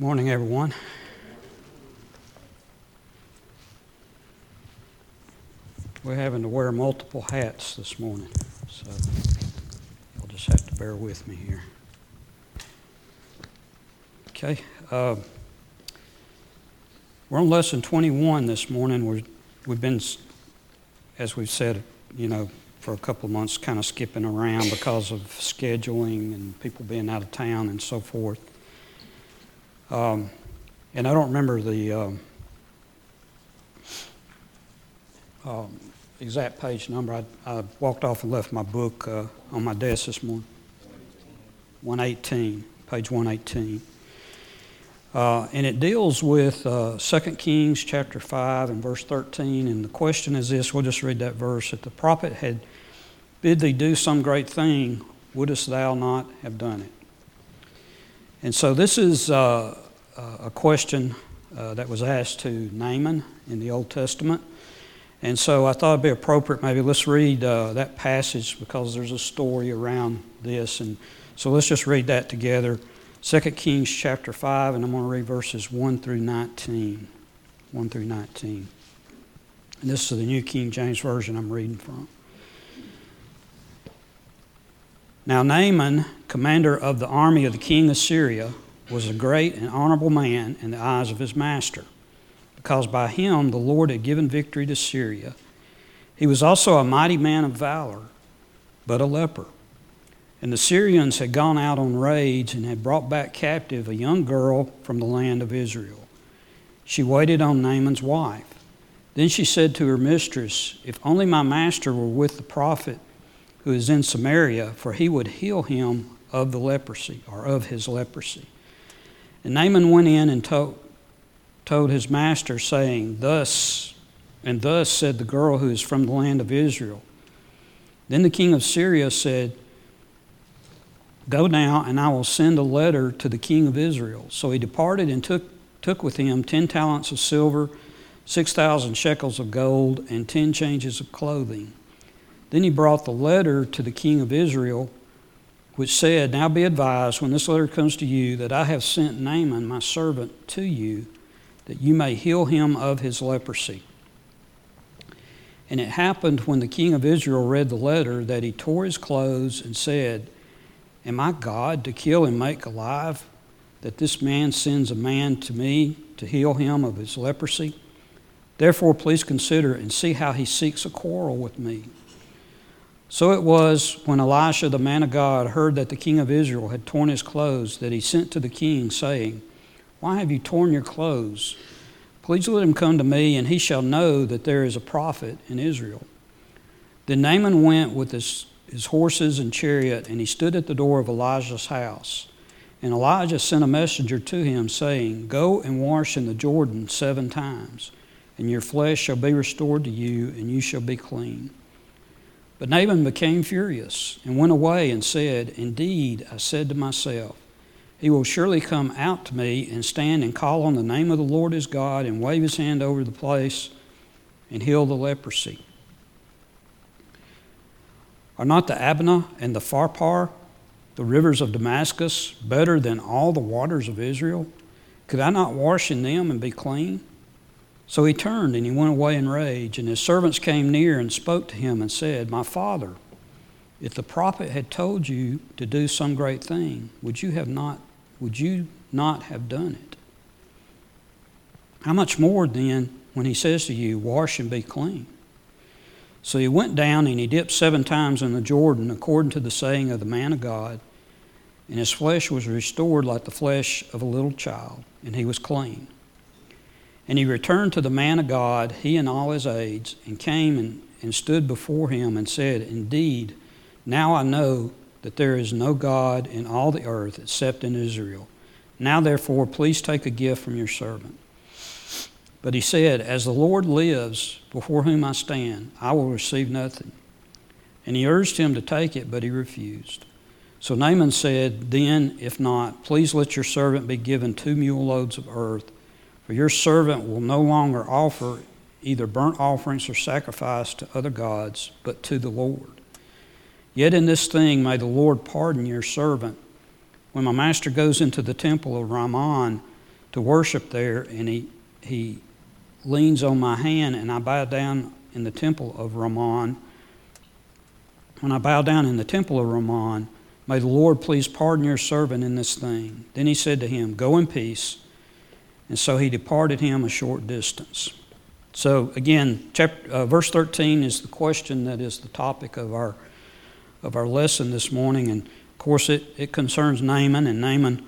Morning, everyone. We're having to wear multiple hats this morning, so you'll just have to bear with me here. Okay, we're on lesson 21 this morning. We've been, as we've said, for a couple of months, kind of skipping around because of scheduling and people being out of town and so forth. And I don't remember the exact page number. I walked off and left my book on my desk this morning. 118, page 118. And it deals with 2 Kings chapter 5 and verse 13. And the question is this, we'll just read that verse. If the prophet had bid thee do some great thing, wouldest thou not have done it? And so this is a question that was asked to Naaman in the Old Testament. And so I thought it would be appropriate, maybe let's read that passage because there's a story around this. And so let's just read that together. 2 Kings chapter 5, and I'm going to read verses 1 through 19. 1 through 19. And this is the New King James Version I'm reading from. Now Naaman, commander of the army of the king of Syria, was a great and honorable man in the eyes of his master, because by him the Lord had given victory to Syria. He was also a mighty man of valor, but a leper. And the Syrians had gone out on raids and had brought back captive a young girl from the land of Israel. She waited on Naaman's wife. Then she said to her mistress, "If only my master were with the prophet who is in Samaria, for he would heal him of the leprosy," or of his leprosy. And Naaman went in and told his master, saying, Thus said the girl who is from the land of Israel. Then the king of Syria said, "Go now, and I will send a letter to the king of Israel." So he departed and took with him 10 talents of silver, 6,000 shekels of gold, and 10 changes of clothing. Then he brought the letter to the king of Israel, which said, "Now be advised, when this letter comes to you, that I have sent Naaman, my servant, to you, that you may heal him of his leprosy." And it happened when the king of Israel read the letter that he tore his clothes and said, "Am I God to kill and make alive, that this man sends a man to me to heal him of his leprosy? Therefore, please consider and see how he seeks a quarrel with me." So it was when Elisha, the man of God, heard that the king of Israel had torn his clothes, that he sent to the king, saying, "Why have you torn your clothes? Please let him come to me, and he shall know that there is a prophet in Israel." Then Naaman went with his horses and chariot, and he stood at the door of Elijah's house. And Elijah sent a messenger to him, saying, "Go and wash in the Jordan 7 times, and your flesh shall be restored to you, and you shall be clean." But Naaman became furious and went away and said, "Indeed, I said to myself, he will surely come out to me and stand and call on the name of the Lord his God and wave his hand over the place and heal the leprosy. Are not the Abana and the Pharpar, the rivers of Damascus, better than all the waters of Israel? Could I not wash in them and be clean?" So he turned and he went away in rage, and his servants came near and spoke to him and said, "My father, if the prophet had told you to do some great thing, would you not have done it? How much more then when he says to you, wash and be clean?" So he went down and he dipped 7 times in the Jordan, according to the saying of the man of God, and his flesh was restored like the flesh of a little child, and he was clean. And he returned to the man of God, he and all his aides, and came and stood before him and said, "Indeed, now I know that there is no God in all the earth except in Israel. Now therefore, please take a gift from your servant." But he said, "As the Lord lives, before whom I stand, I will receive nothing." And he urged him to take it, but he refused. So Naaman said, "Then, if not, please let your servant be given 2 mule loads of earth, for your servant will no longer offer either burnt offerings or sacrifice to other gods, but to the Lord. Yet in this thing may the Lord pardon your servant. When my master goes into the temple of Ramon to worship there, and he leans on my hand, and I bow down in the temple of Ramon. When I bow down in the temple of Ramon, may the Lord please pardon your servant in this thing. Then he said to him, go in peace. And so he departed him a short distance. So again, verse 13 is the question that is the topic of our lesson this morning. And of course, it concerns Naaman, and Naaman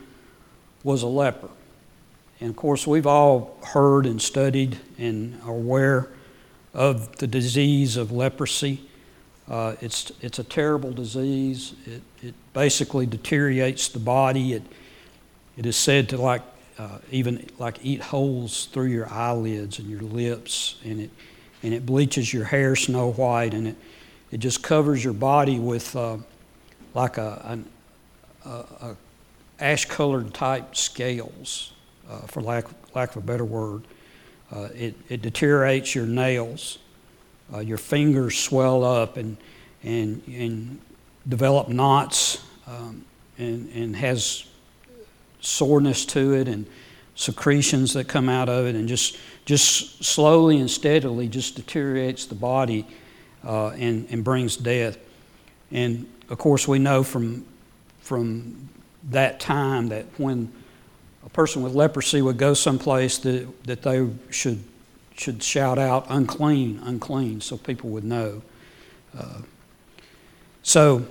was a leper. And of course, we've all heard and studied and are aware of the disease of leprosy. It's a terrible disease. It basically deteriorates the body. It is said to even eat holes through your eyelids and your lips, and it bleaches your hair snow white, and it just covers your body with like an ash-colored type scales, for lack of a better word. It deteriorates your nails. Your fingers swell up and develop knots, and has soreness to it and secretions that come out of it, and just slowly and steadily just deteriorates the body, and brings death. And of course, we know from that time that when a person with leprosy would go someplace, that they should shout out, unclean, unclean, so people would know. So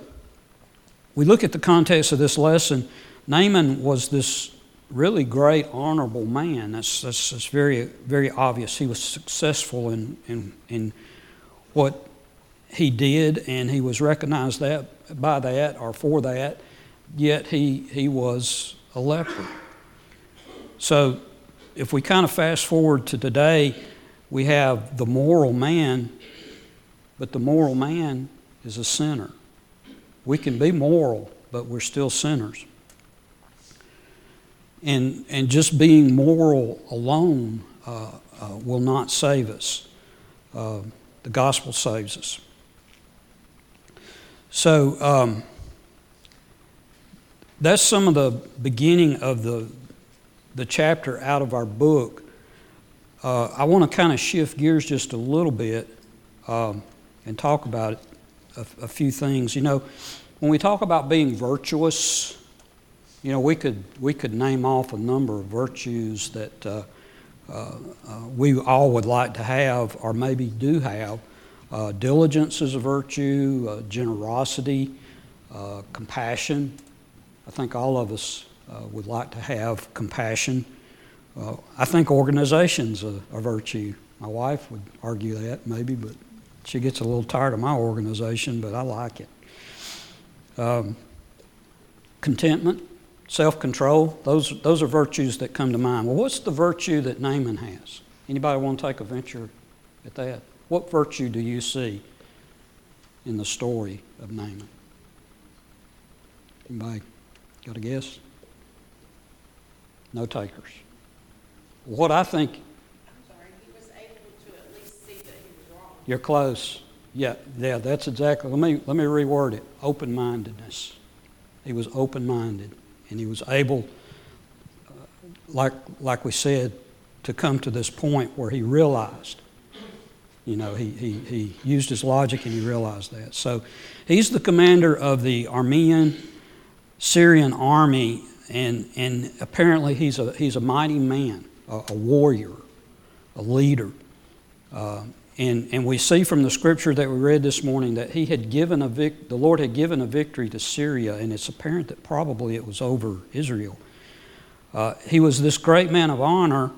we look at the context of this lesson. Naaman was this really great, honorable man. That's very, very obvious. He was successful in what he did, and he was recognized for that, yet he was a leper. So if we kind of fast forward to today, we have the moral man, but the moral man is a sinner. We can be moral, but we're still sinners. And just being moral alone will not save us. The gospel saves us. So that's some of the beginning of the chapter out of our book. I want to kind of shift gears just a little bit and talk about a few things. You know, when we talk about being virtuous, you know, we could name off a number of virtues that we all would like to have, or maybe do have. Diligence is a virtue, generosity, compassion. I think all of us would like to have compassion. I think organization's a virtue. My wife would argue that maybe, but she gets a little tired of my organization, but I like it. Contentment, self-control, those are virtues that come to mind. Well, what's the virtue that Naaman has? Anybody want to take a venture at that? What virtue do you see in the story of Naaman? Anybody got a guess? No takers. What I think... I'm sorry, he was able to at least see that he was wrong. You're close. Yeah, that's exactly... Let me reword it. Open-mindedness. He was open-minded. And he was able, like we said, to come to this point where he realized, you know, he used his logic and he realized that. So he's the commander of the Aramean Syrian army, and apparently he's a mighty man, a warrior, a leader. And we see from the scripture that we read this morning that he had given the Lord had given a victory to Syria, and it's apparent that probably it was over Israel. He was this great man of honor,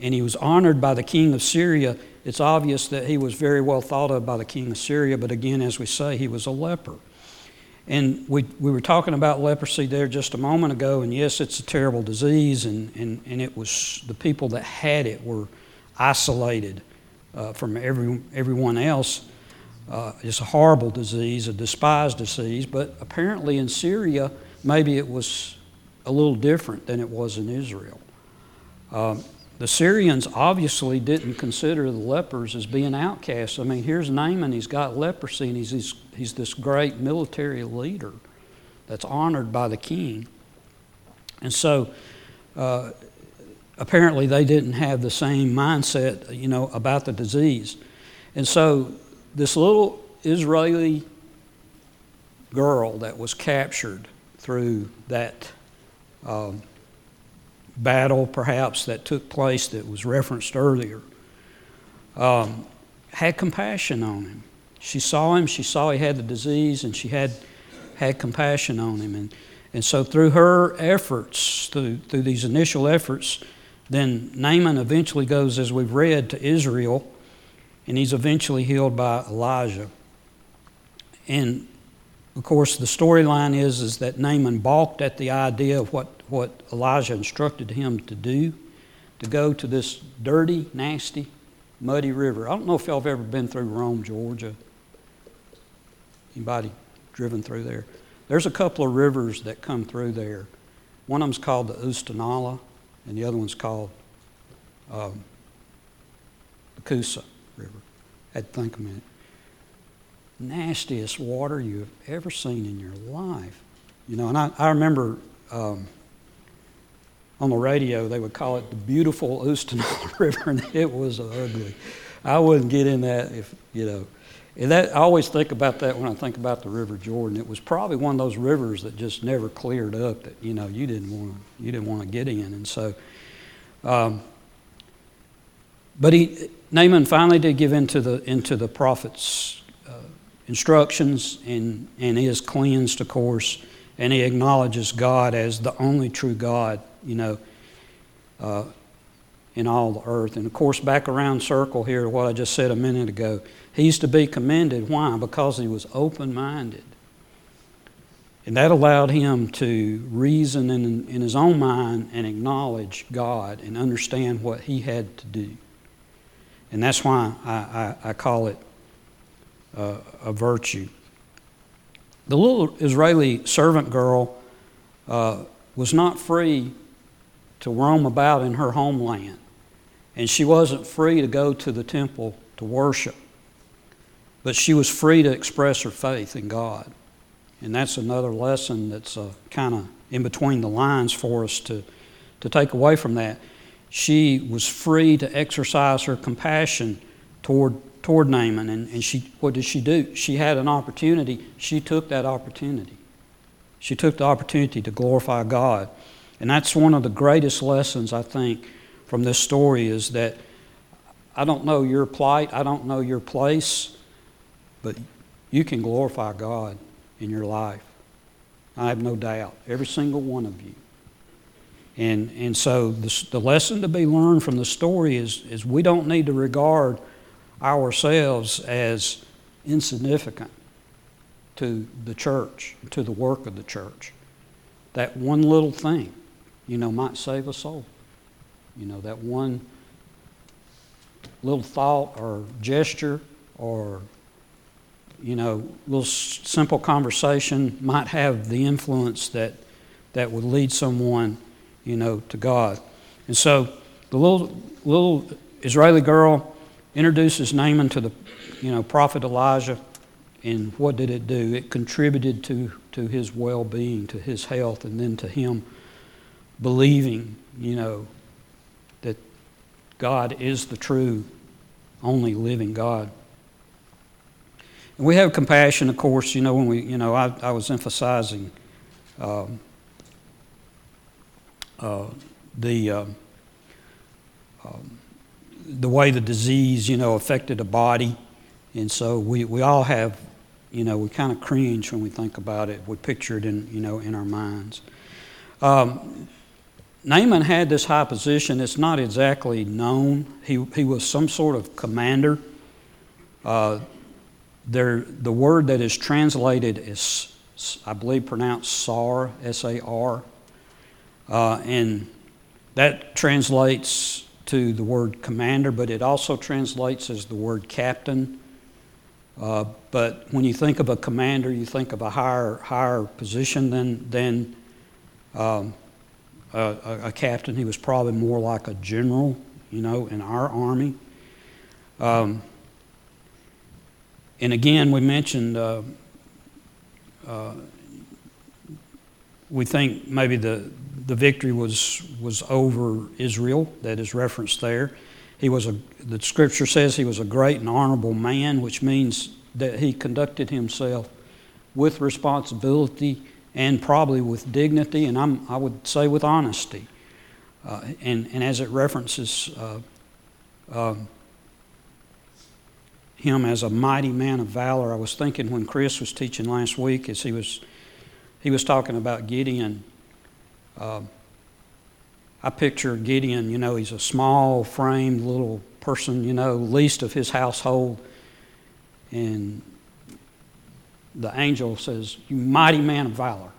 and he was honored by the king of Syria. It's obvious that he was very well thought of by the king of Syria, but again, as we say, he was a leper. And we were talking about leprosy there just a moment ago, and yes, it's a terrible disease, and it was the people that had it were isolated from everyone else. It's a horrible disease, a despised disease, but apparently in Syria, maybe it was a little different than it was in Israel. The Syrians obviously didn't consider the lepers as being outcasts. I mean, here's Naaman, he's got leprosy, and he's this great military leader that's honored by the king. And so apparently they didn't have the same mindset, you know, about the disease. And so this little Israeli girl that was captured through that battle, perhaps, that took place that was referenced earlier, had compassion on him. She saw him, she saw he had the disease, and she had compassion on him. And so through her efforts, through these initial efforts, then Naaman eventually goes, as we've read, to Israel, and he's eventually healed by Elijah. And, of course, the storyline is that Naaman balked at the idea of what Elijah instructed him to do, to go to this dirty, nasty, muddy river. I don't know if y'all have ever been through Rome, Georgia. Anybody driven through there? There's a couple of rivers that come through there. One of them's called the Oostanaula, and the other one's called the Coosa River. I had to think a minute. Nastiest water you've ever seen in your life. You know, and I remember on the radio they would call it the beautiful Oostanaula River, and it was ugly. I wouldn't get in that if, you know. And that, I always think about that when I think about the River Jordan. It was probably one of those rivers that just never cleared up. That, you know, you didn't want to get in, and so. But Naaman finally did give into the prophet's instructions, and is cleansed, of course, and he acknowledges God as the only true God, you know, in all the earth. And of course, back around circle here to what I just said a minute ago. He's to be commended. Why? Because he was open-minded. And that allowed him to reason in his own mind and acknowledge God and understand what he had to do. And that's why I call it a virtue. The little Israeli servant girl was not free to roam about in her homeland. And she wasn't free to go to the temple to worship. But she was free to express her faith in God. And that's another lesson that's kind of in between the lines for us to take away from that. She was free to exercise her compassion toward Naaman. And she, what did she do? She had an opportunity. She took that opportunity. She took the opportunity to glorify God. And that's one of the greatest lessons, I think, from this story is that I don't know your plight. I don't know your place. But you can glorify God in your life. I have no doubt. Every single one of you. And so the lesson to be learned from the story is we don't need to regard ourselves as insignificant to the church, to the work of the church. That one little thing, you know, might save a soul. You know, that one little thought or gesture or, you know, little simple conversation might have the influence that would lead someone, you know, to God. And so the little Israeli girl introduces Naaman to the, you know, prophet Elijah, and what did it do? It contributed to his well-being, to his health, and then to him believing, you know, that God is the true, only living God. We have compassion, of course, you know, when we, you know, I was emphasizing the way the disease, you know, affected the body. And so we all have, you know, we kind of cringe when we think about it. We picture it in, you know, in our minds. Naaman had this high position. It's not exactly known. He was some sort of commander. The word that is translated is, I believe, pronounced Sar, S-A-R. And that translates to the word commander, but it also translates as the word captain. But when you think of a commander, you think of a higher position than a captain. He was probably more like a general, you know, in our army. And again, we mentioned we think maybe the victory was over Israel, that is referenced there. He was the scripture says he was a great and honorable man, which means that he conducted himself with responsibility and probably with dignity, and I would say with honesty. And as it references him as a mighty man of valor, I was thinking when Chris was teaching last week, as he was talking about Gideon, I pictured Gideon, you know, he's a small framed little person, you know, least of his household. And the angel says, "You mighty man of valor."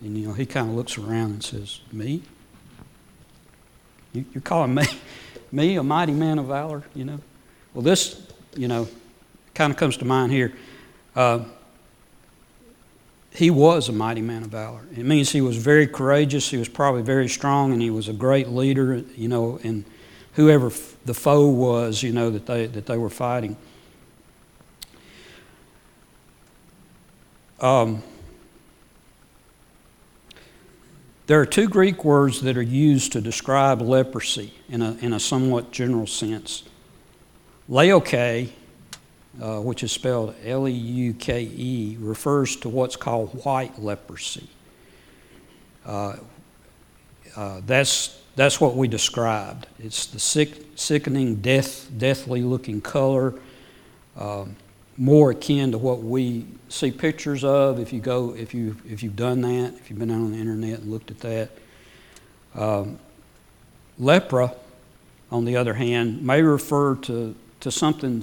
And, you know, he kind of looks around and says, "Me? You're calling me a mighty man of valor?" You know? Well, this, you know, kind of comes to mind here. He was a mighty man of valor. It means he was very courageous. He was probably very strong, and he was a great leader, you know, and whoever the foe was, you know, that they were fighting. There are two Greek words that are used to describe leprosy in a somewhat general sense. Leukē, which is spelled L-E-U-K-E, refers to what's called white leprosy. That's what we described. It's the sickening, deathly-looking color, more akin to what we see pictures of. If you go, if you've done that, if you've been out on the internet and looked at that, lepra, on the other hand, may refer to something,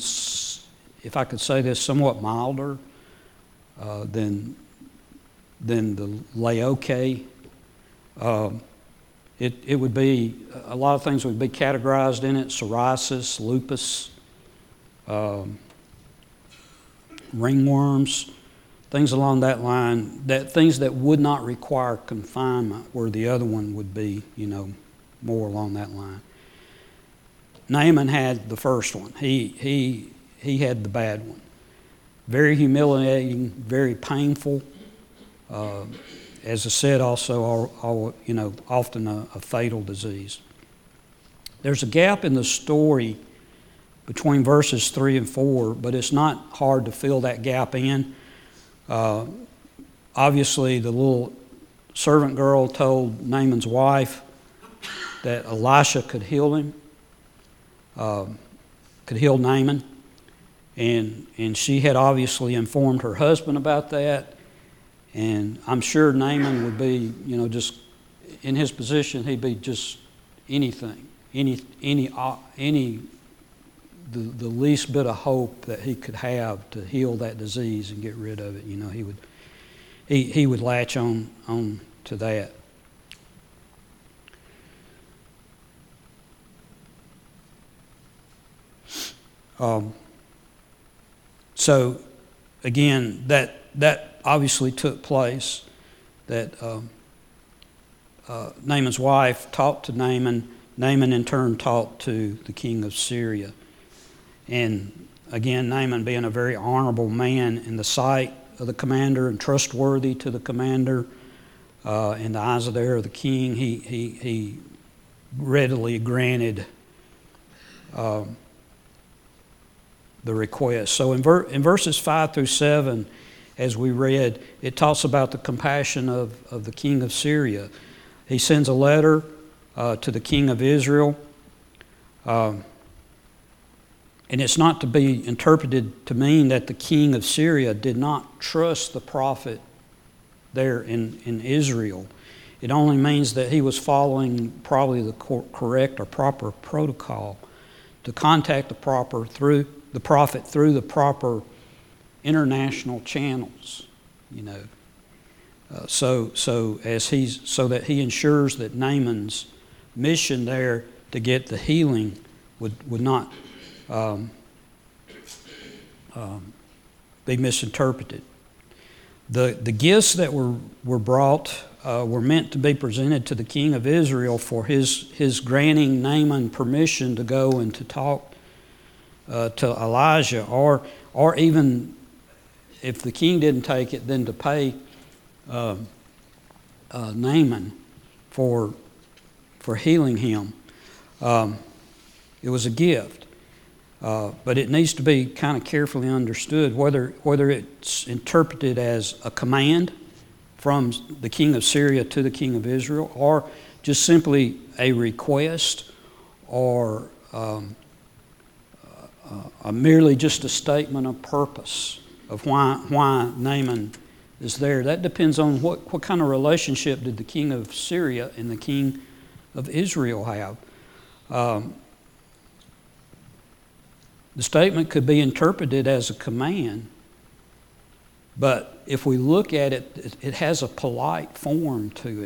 if I could say this, somewhat milder than the leukē. It would be, a lot of things would be categorized in it: psoriasis, lupus, ringworms, things along that line, that things that would not require confinement, where the other one would be, you know, more along that line. Naaman had the first one. He had the bad one. Very humiliating, very painful. As I said, also, you know, often a fatal disease. There's a gap in the story between verses 3 and 4, but it's not hard to fill that gap in. Obviously, the little servant girl told Naaman's wife that Elisha could heal him, could heal Naaman, and she had obviously informed her husband about that, and I'm sure Naaman would be, you know, just in his position, he'd be just anything, any the least bit of hope that he could have to heal that disease and get rid of it, you know, he would latch on to that. So again, that obviously took place. That Naaman's wife talked to Naaman. Naaman in turn talked to the king of Syria. And again, Naaman being a very honorable man in the sight of the commander and trustworthy to the commander, in the eyes of the king, he readily granted the request. So in verses 5 through 7, as we read, it talks about the compassion of the king of Syria. He sends a letter to the king of Israel. And it's not to be interpreted to mean that the king of Syria did not trust the prophet there in Israel. It only means that he was following probably the correct or proper protocol to contact the prophet through the proper international channels, you know. So that he ensures that Naaman's mission there to get the healing would not be misinterpreted. The gifts that were brought were meant to be presented to the king of Israel for his granting Naaman permission to go and to talk to Elijah, or even if the king didn't take it, then to pay Naaman for healing him. It was a gift, but it needs to be kind of carefully understood whether it's interpreted as a command from the king of Syria to the king of Israel, or just simply a request, or merely just a statement of purpose of why Naaman is there. That depends on what kind of relationship did the king of Syria and the king of Israel have. The statement could be interpreted as a command, but if we look at it, it has a polite form to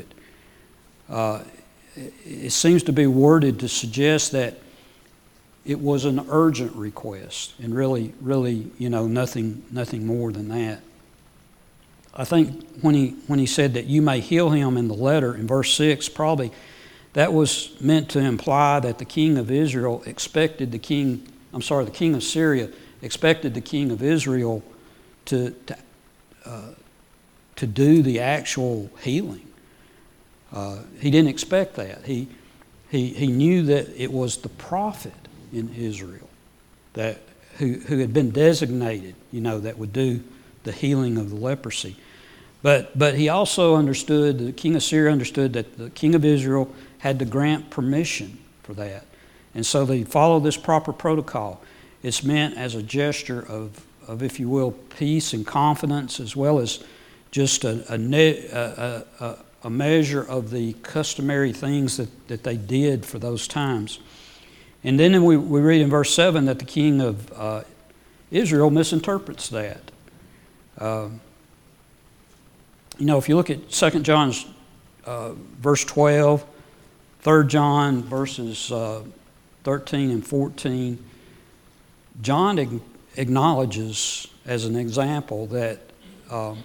it. It seems to be worded to suggest that it was an urgent request, and really, nothing more than that. I think when he said that you may heal him in the letter in verse 6, probably that was meant to imply that the king of Israel expected the king of Syria expected the king of Israel to do the actual healing. He didn't expect that. He knew that it was the prophet in Israel that who had been designated, that would do the healing of the leprosy. But he also understood, the king of Syria understood that the king of Israel had to grant permission for that. And so they follow this proper protocol. It's meant as a gesture of if you will, peace and confidence, as well as just a measure of the customary things that they did for those times. And then we read in verse 7 that the king of Israel misinterprets that. If you look at 2 John verse 12, 3 John verses 13 and 14, John acknowledges as an example that a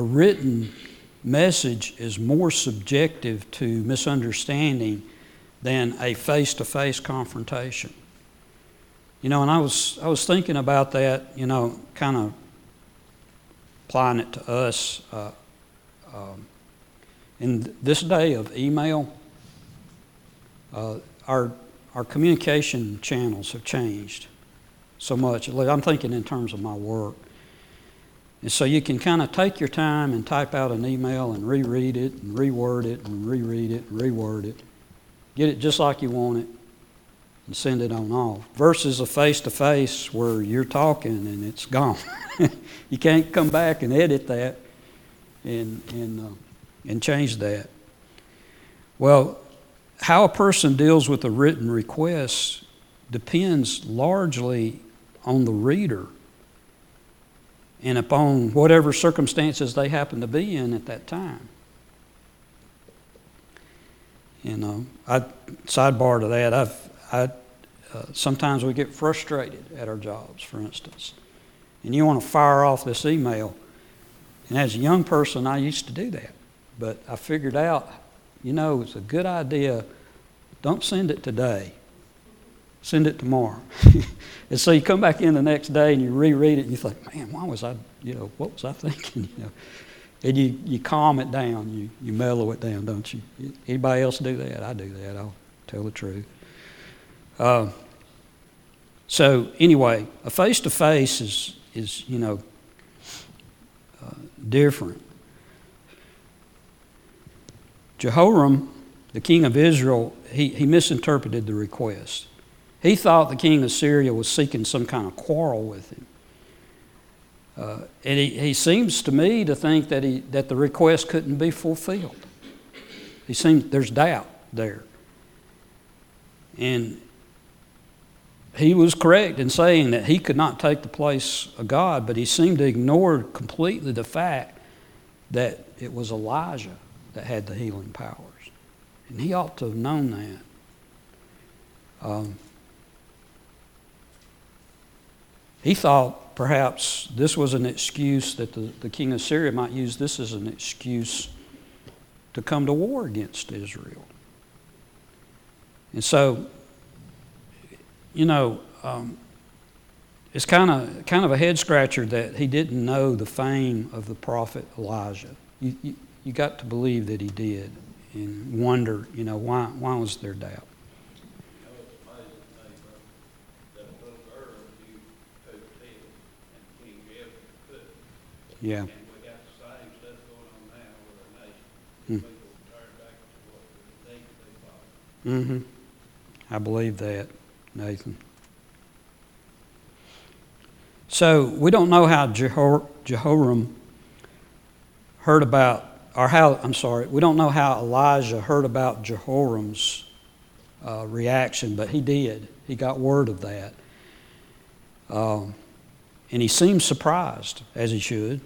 written message is more subjective to misunderstanding than a face-to-face confrontation. And I was thinking about that, kind of applying it to us. In this day of email, our communication channels have changed so much. I'm thinking in terms of my work. And so you can kind of take your time and type out an email and reread it and reword it and reread it and reword it. Get it just like you want it and send it on off. Versus a face-to-face where you're talking and it's gone. You can't come back and edit that and change that. Well, how a person deals with a written request depends largely on the reader and upon whatever circumstances they happen to be in at that time. I sidebar to that. Sometimes we get frustrated at our jobs, for instance, and you want to fire off this email. And as a young person, I used to do that, but I figured out, it's a good idea. Don't send it today. Send it tomorrow. And so you come back in the next day and you reread it and you think, man, why was I, what was I thinking? And you calm it down, you mellow it down, don't you? Anybody else do that? I do that, I'll tell the truth. So anyway, a face-to-face is different. Jehoram, the king of Israel, he misinterpreted the request. He thought the king of Syria was seeking some kind of quarrel with him. And he seems to me to think that the request couldn't be fulfilled. He seems there's doubt there. And he was correct in saying that he could not take the place of God, but he seemed to ignore completely the fact that it was Elijah that had the healing powers. And he ought to have known that. He thought perhaps this was an excuse that the king of Syria might use this as an excuse to come to war against Israel. And so, it's kind of a head scratcher that he didn't know the fame of the prophet Elijah. You, you, you got to believe that he did and wonder, you know, why was there doubt? Yeah. Mm-hmm. I believe that, Nathan. So we don't know how Jehoram heard about, or how, I'm sorry, we don't know how Elijah heard about Jehoram's reaction, but he did. He got word of that. And he seemed surprised, as he should,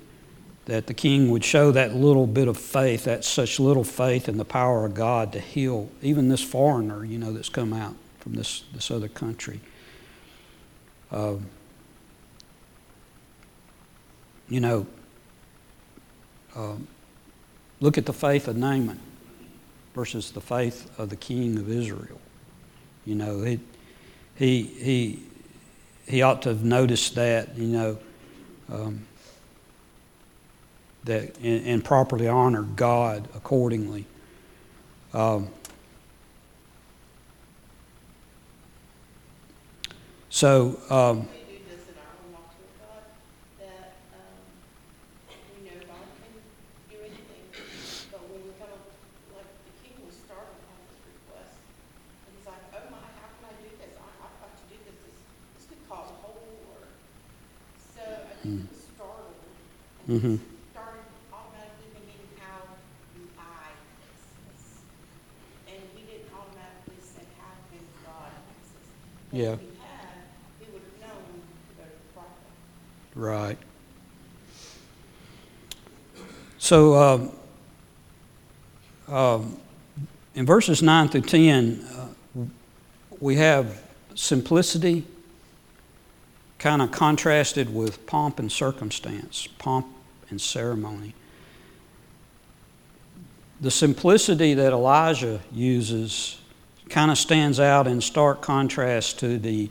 that the king would show that little bit of faith, that such little faith in the power of God to heal even this foreigner, you know, that's come out from this other country. You know, look at the faith of Naaman versus the faith of the king of Israel. You know, he ought to have noticed that, you know, that and properly honored God accordingly. We do this in our own walk with God, that we know God can do anything, but when we kind of, like the king was startled on this request, and he's like, oh my, how can I do this? I've got to do this. This could cause a whole war. So I think he was startled. Mm-hmm. Yeah. Right. So in verses 9 through 10, we have simplicity kind of contrasted with pomp and circumstance, pomp and ceremony. The simplicity that Elijah uses kind of stands out in stark contrast to the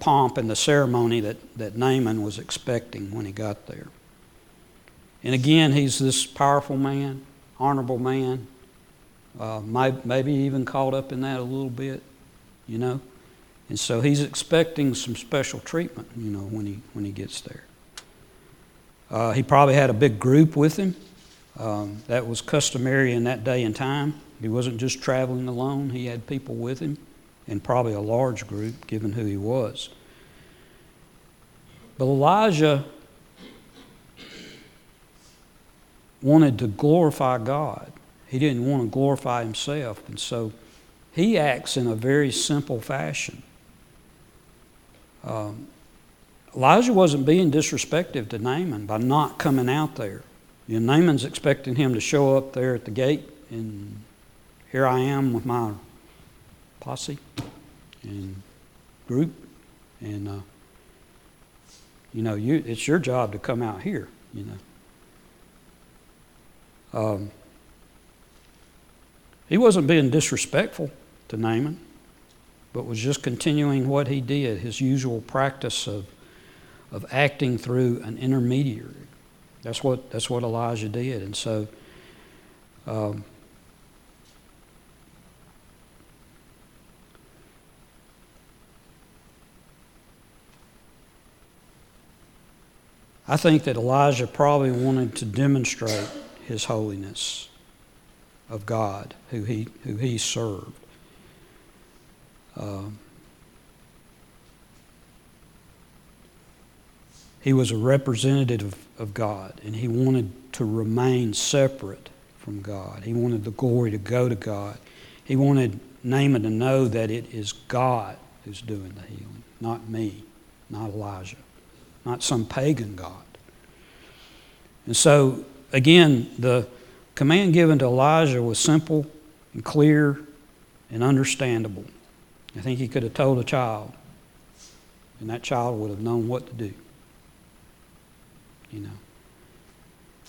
pomp and the ceremony that Naaman was expecting when he got there. And again, he's this powerful man, honorable man, maybe even caught up in that a little bit, you know. And so he's expecting some special treatment, you know, when he gets there. He probably had a big group with him. That was customary in that day and time. He wasn't just traveling alone. He had people with him, and probably a large group, given who he was. But Elijah wanted to glorify God. He didn't want to glorify himself, and so he acts in a very simple fashion. Elijah wasn't being disrespectful to Naaman by not coming out there. You know, Naaman's expecting him to show up there at the gate and here I am with my posse and group, and you know, it's your job to come out here, you know. He wasn't being disrespectful to Naaman, but was just continuing what he did, his usual practice of acting through an intermediary. That's what Elijah did, and so. I think that Elijah probably wanted to demonstrate his holiness of God, who he served. He was a representative of God, and he wanted to remain separate from God. He wanted the glory to go to God. He wanted Naaman to know that it is God who's doing the healing, not me, not Elijah, not some pagan god. And so, again, the command given to Elijah was simple and clear and understandable. I think he could have told a child, and that child would have known what to do. You know.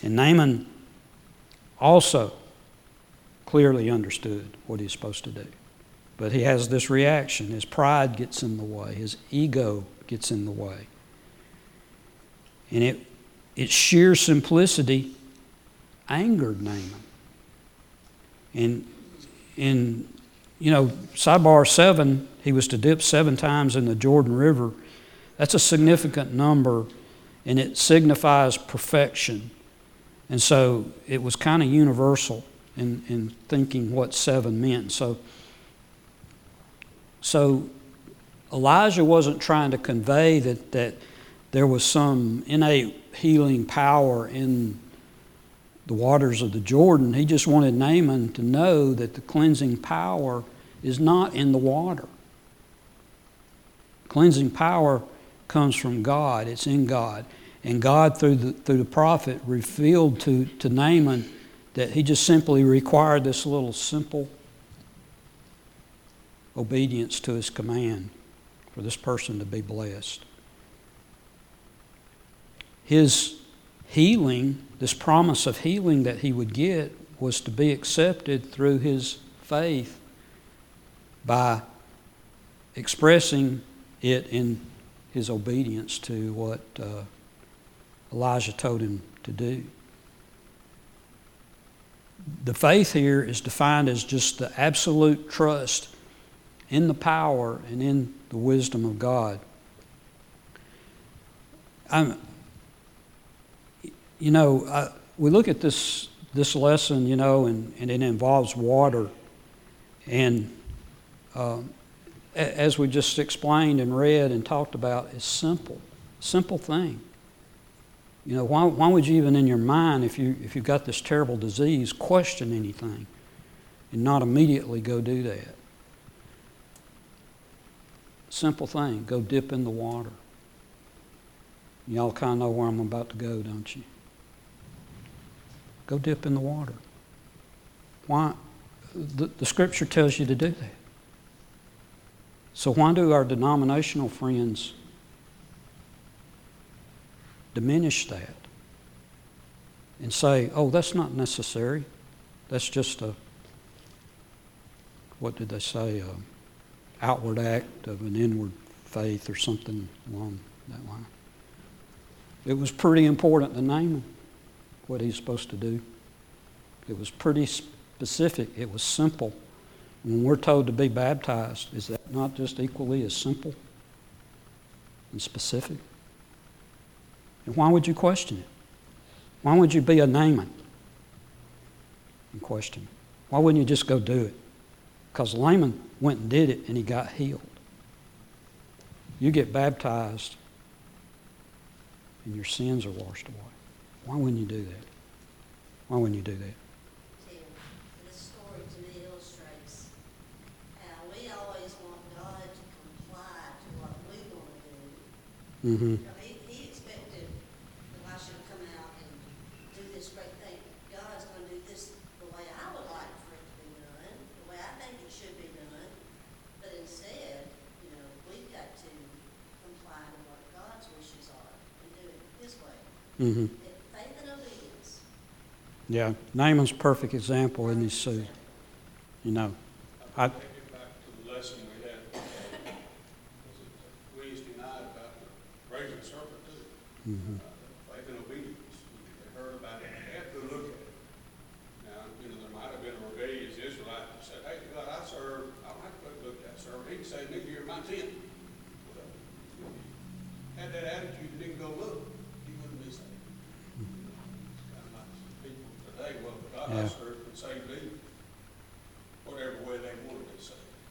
And Naaman also clearly understood what he's supposed to do. But he has this reaction. His pride gets in the way. His ego gets in the way. And its sheer simplicity angered Naaman. And in, you know, sidebar 7, he was to dip 7 times in the Jordan River. That's a significant number, and it signifies perfection. And so it was kind of universal in thinking what 7 meant. So Elijah wasn't trying to convey that there was some innate healing power in the waters of the Jordan. He just wanted Naaman to know that the cleansing power is not in the water. Cleansing power comes from God. It's in God. And God, through the prophet, revealed to Naaman that he just simply required this little simple obedience to his command for this person to be blessed. His healing, this promise of healing that he would get, was to be accepted through his faith by expressing it in his obedience to what Elijah told him to do. The faith here is defined as just the absolute trust in the power and in the wisdom of God. We look at this lesson, and it involves water. And as we just explained and read and talked about, it's simple thing. Why would you even in your mind, if you've got this terrible disease, question anything and not immediately go do that? Simple thing, go dip in the water. Y'all kind of know where I'm about to go, don't you? Go dip in the water. Why? The Scripture tells you to do that. So why do our denominational friends diminish that and say, oh, that's not necessary. That's just outward act of an inward faith or something along that line. It was pretty important to Naaman what he's supposed to do. It was pretty specific. It was simple. When we're told to be baptized, is that not just equally as simple and specific? And why would you question it? Why would you be a Naaman and question it? Why wouldn't you just go do it? Because Naaman went and did it and he got healed. You get baptized and your sins are washed away. Why wouldn't you do that? Why wouldn't you do that? This story to me illustrates how we always want God to comply to what we want to do. Mm-hmm. Mm-hmm. Yeah, Naaman's perfect example in this suit. I think back to the lesson we had Wednesday night about the brazen serpent, too. Mm-hmm. Faith and obedience. They heard about it. They had to look at it. Now, there might have been a rebellious Israelite who said, hey, God, I serve. I don't have to look at that serpent. He said, nigga, you're my tent. So, had that attitude and didn't go look.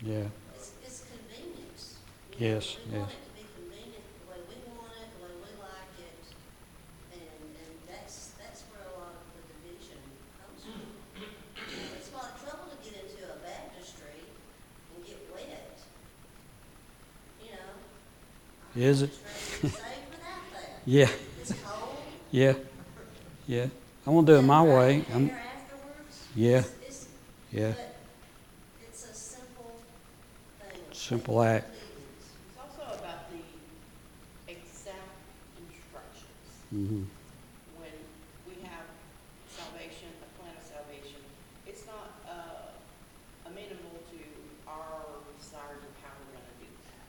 Yeah. Yeah. It's convenience. Yes. We want it to be convenient the way we want it, the way we like it, and that's where a lot of the division comes from. It's a lot of trouble to get into a baptistry and get wet. Is it? Yeah. It's cold. Yeah. Yeah. I want to do it my way. Yeah. Yeah. It's a simple thing. Simple act. It's also about the exact instructions. Mm-hmm. When we have salvation, a plan of salvation, it's not amenable to our desire to how we're going to do that.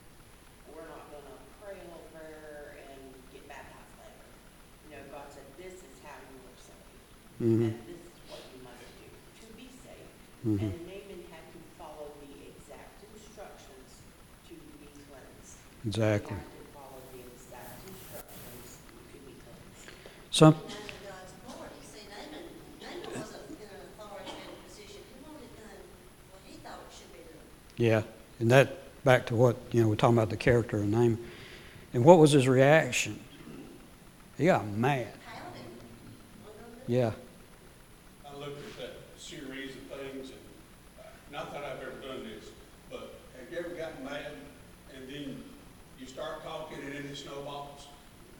We're not going to pray a little prayer and get baptized later. God said, this is how you were saved. Mm-hmm. And this is what you must do to be saved. Mm-hmm. And Naaman had to follow the exact instructions to be cleansed. Exactly. He had to follow the exact instructions to be cleansed. Naaman wasn't in an authoritative position. He wanted done what he thought it should be done. Yeah, and that back to what we're talking about, the character of Naaman. And what was his reaction? He got mad. Yeah. I looked at that series of things, and not that I've ever done this, but have you ever gotten mad and then you start talking and then it snowballs?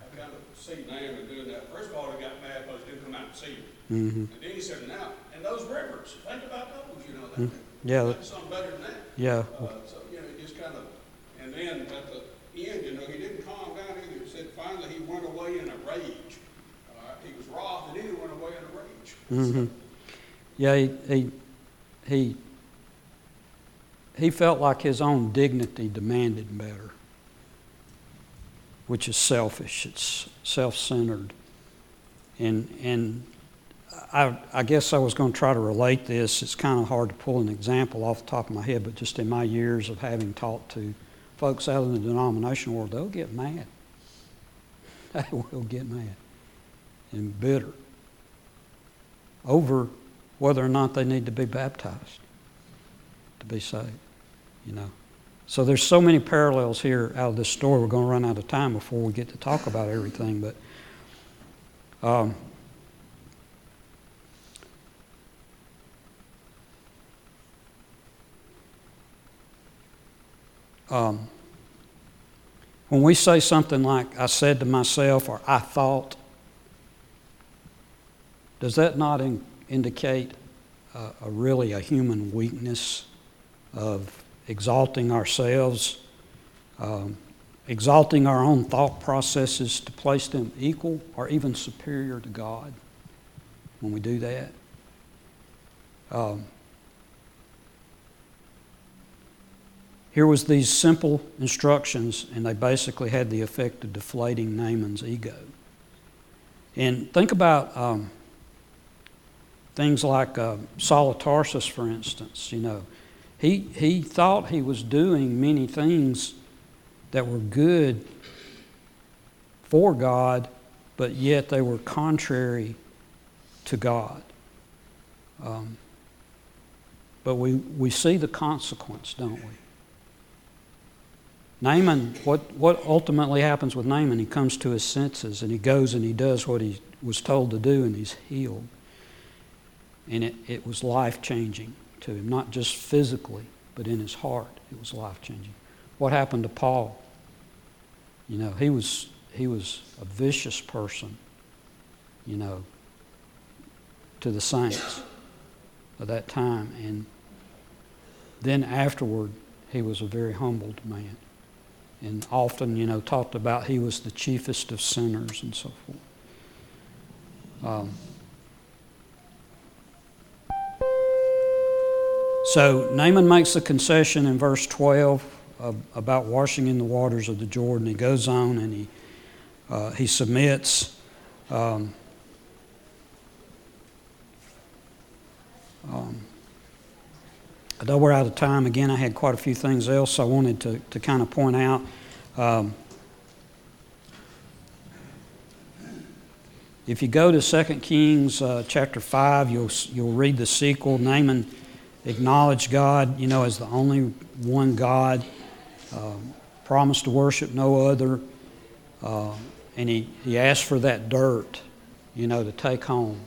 I've kind of seen Naaman doing that. First of all, he got mad because he didn't come out and see it. Mm-hmm. And then he said, now, and those rivers, think about those, that mm-hmm. Yeah. That's something better than that. Yeah. It just kind of, and then at the end, he didn't calm down either. He said finally he went away in a rage. He was wroth and then he went away in a rage. Mm-hmm. Yeah, he felt like his own dignity demanded better, which is selfish. It's self-centered. And I guess I was going to try to relate this. It's kind of hard to pull an example off the top of my head, but just in my years of having talked to folks out in the denominational world, they'll get mad. They will get mad and bitter over whether or not they need to be baptized to be saved, So there's so many parallels here out of this story. We're going to run out of time before we get to talk about everything, but when we say something like, I said to myself, or I thought, does that not indicate a human weakness of exalting ourselves, exalting our own thought processes to place them equal or even superior to God when we do that? Here was these simple instructions, and they basically had the effect of deflating Naaman's ego. And think about things like Saul of Tarsus, for instance. He thought he was doing many things that were good for God, but yet they were contrary to God. But we see the consequence, don't we? Naaman, what ultimately happens with Naaman? He comes to his senses and he goes and he does what he was told to do and he's healed. And it was life-changing to him, not just physically, but in his heart it was life-changing. What happened to Paul? He was a vicious person, to the saints of that time. And then afterward, he was a very humbled man. And often, talked about he was the chiefest of sinners and so forth. So Naaman makes the concession in verse 12 about washing in the waters of the Jordan. He goes on and he submits. Although we're out of time, again, I had quite a few things else I wanted to kind of point out. If you go to 2 Kings chapter 5, you'll read the sequel. Naaman acknowledged God, as the only one God, promised to worship no other, and he asked for that dirt, to take home.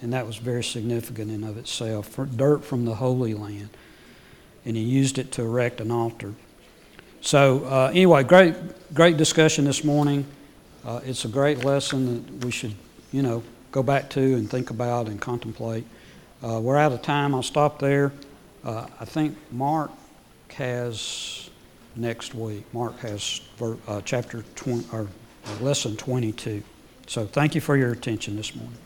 And that was very significant in of itself, for dirt from the Holy Land. And he used it to erect an altar. So anyway, great discussion this morning. It's a great lesson that we should, go back to and think about and contemplate. We're out of time. I'll stop there. I think Mark has next week. Mark has chapter 20, or lesson 22. So thank you for your attention this morning.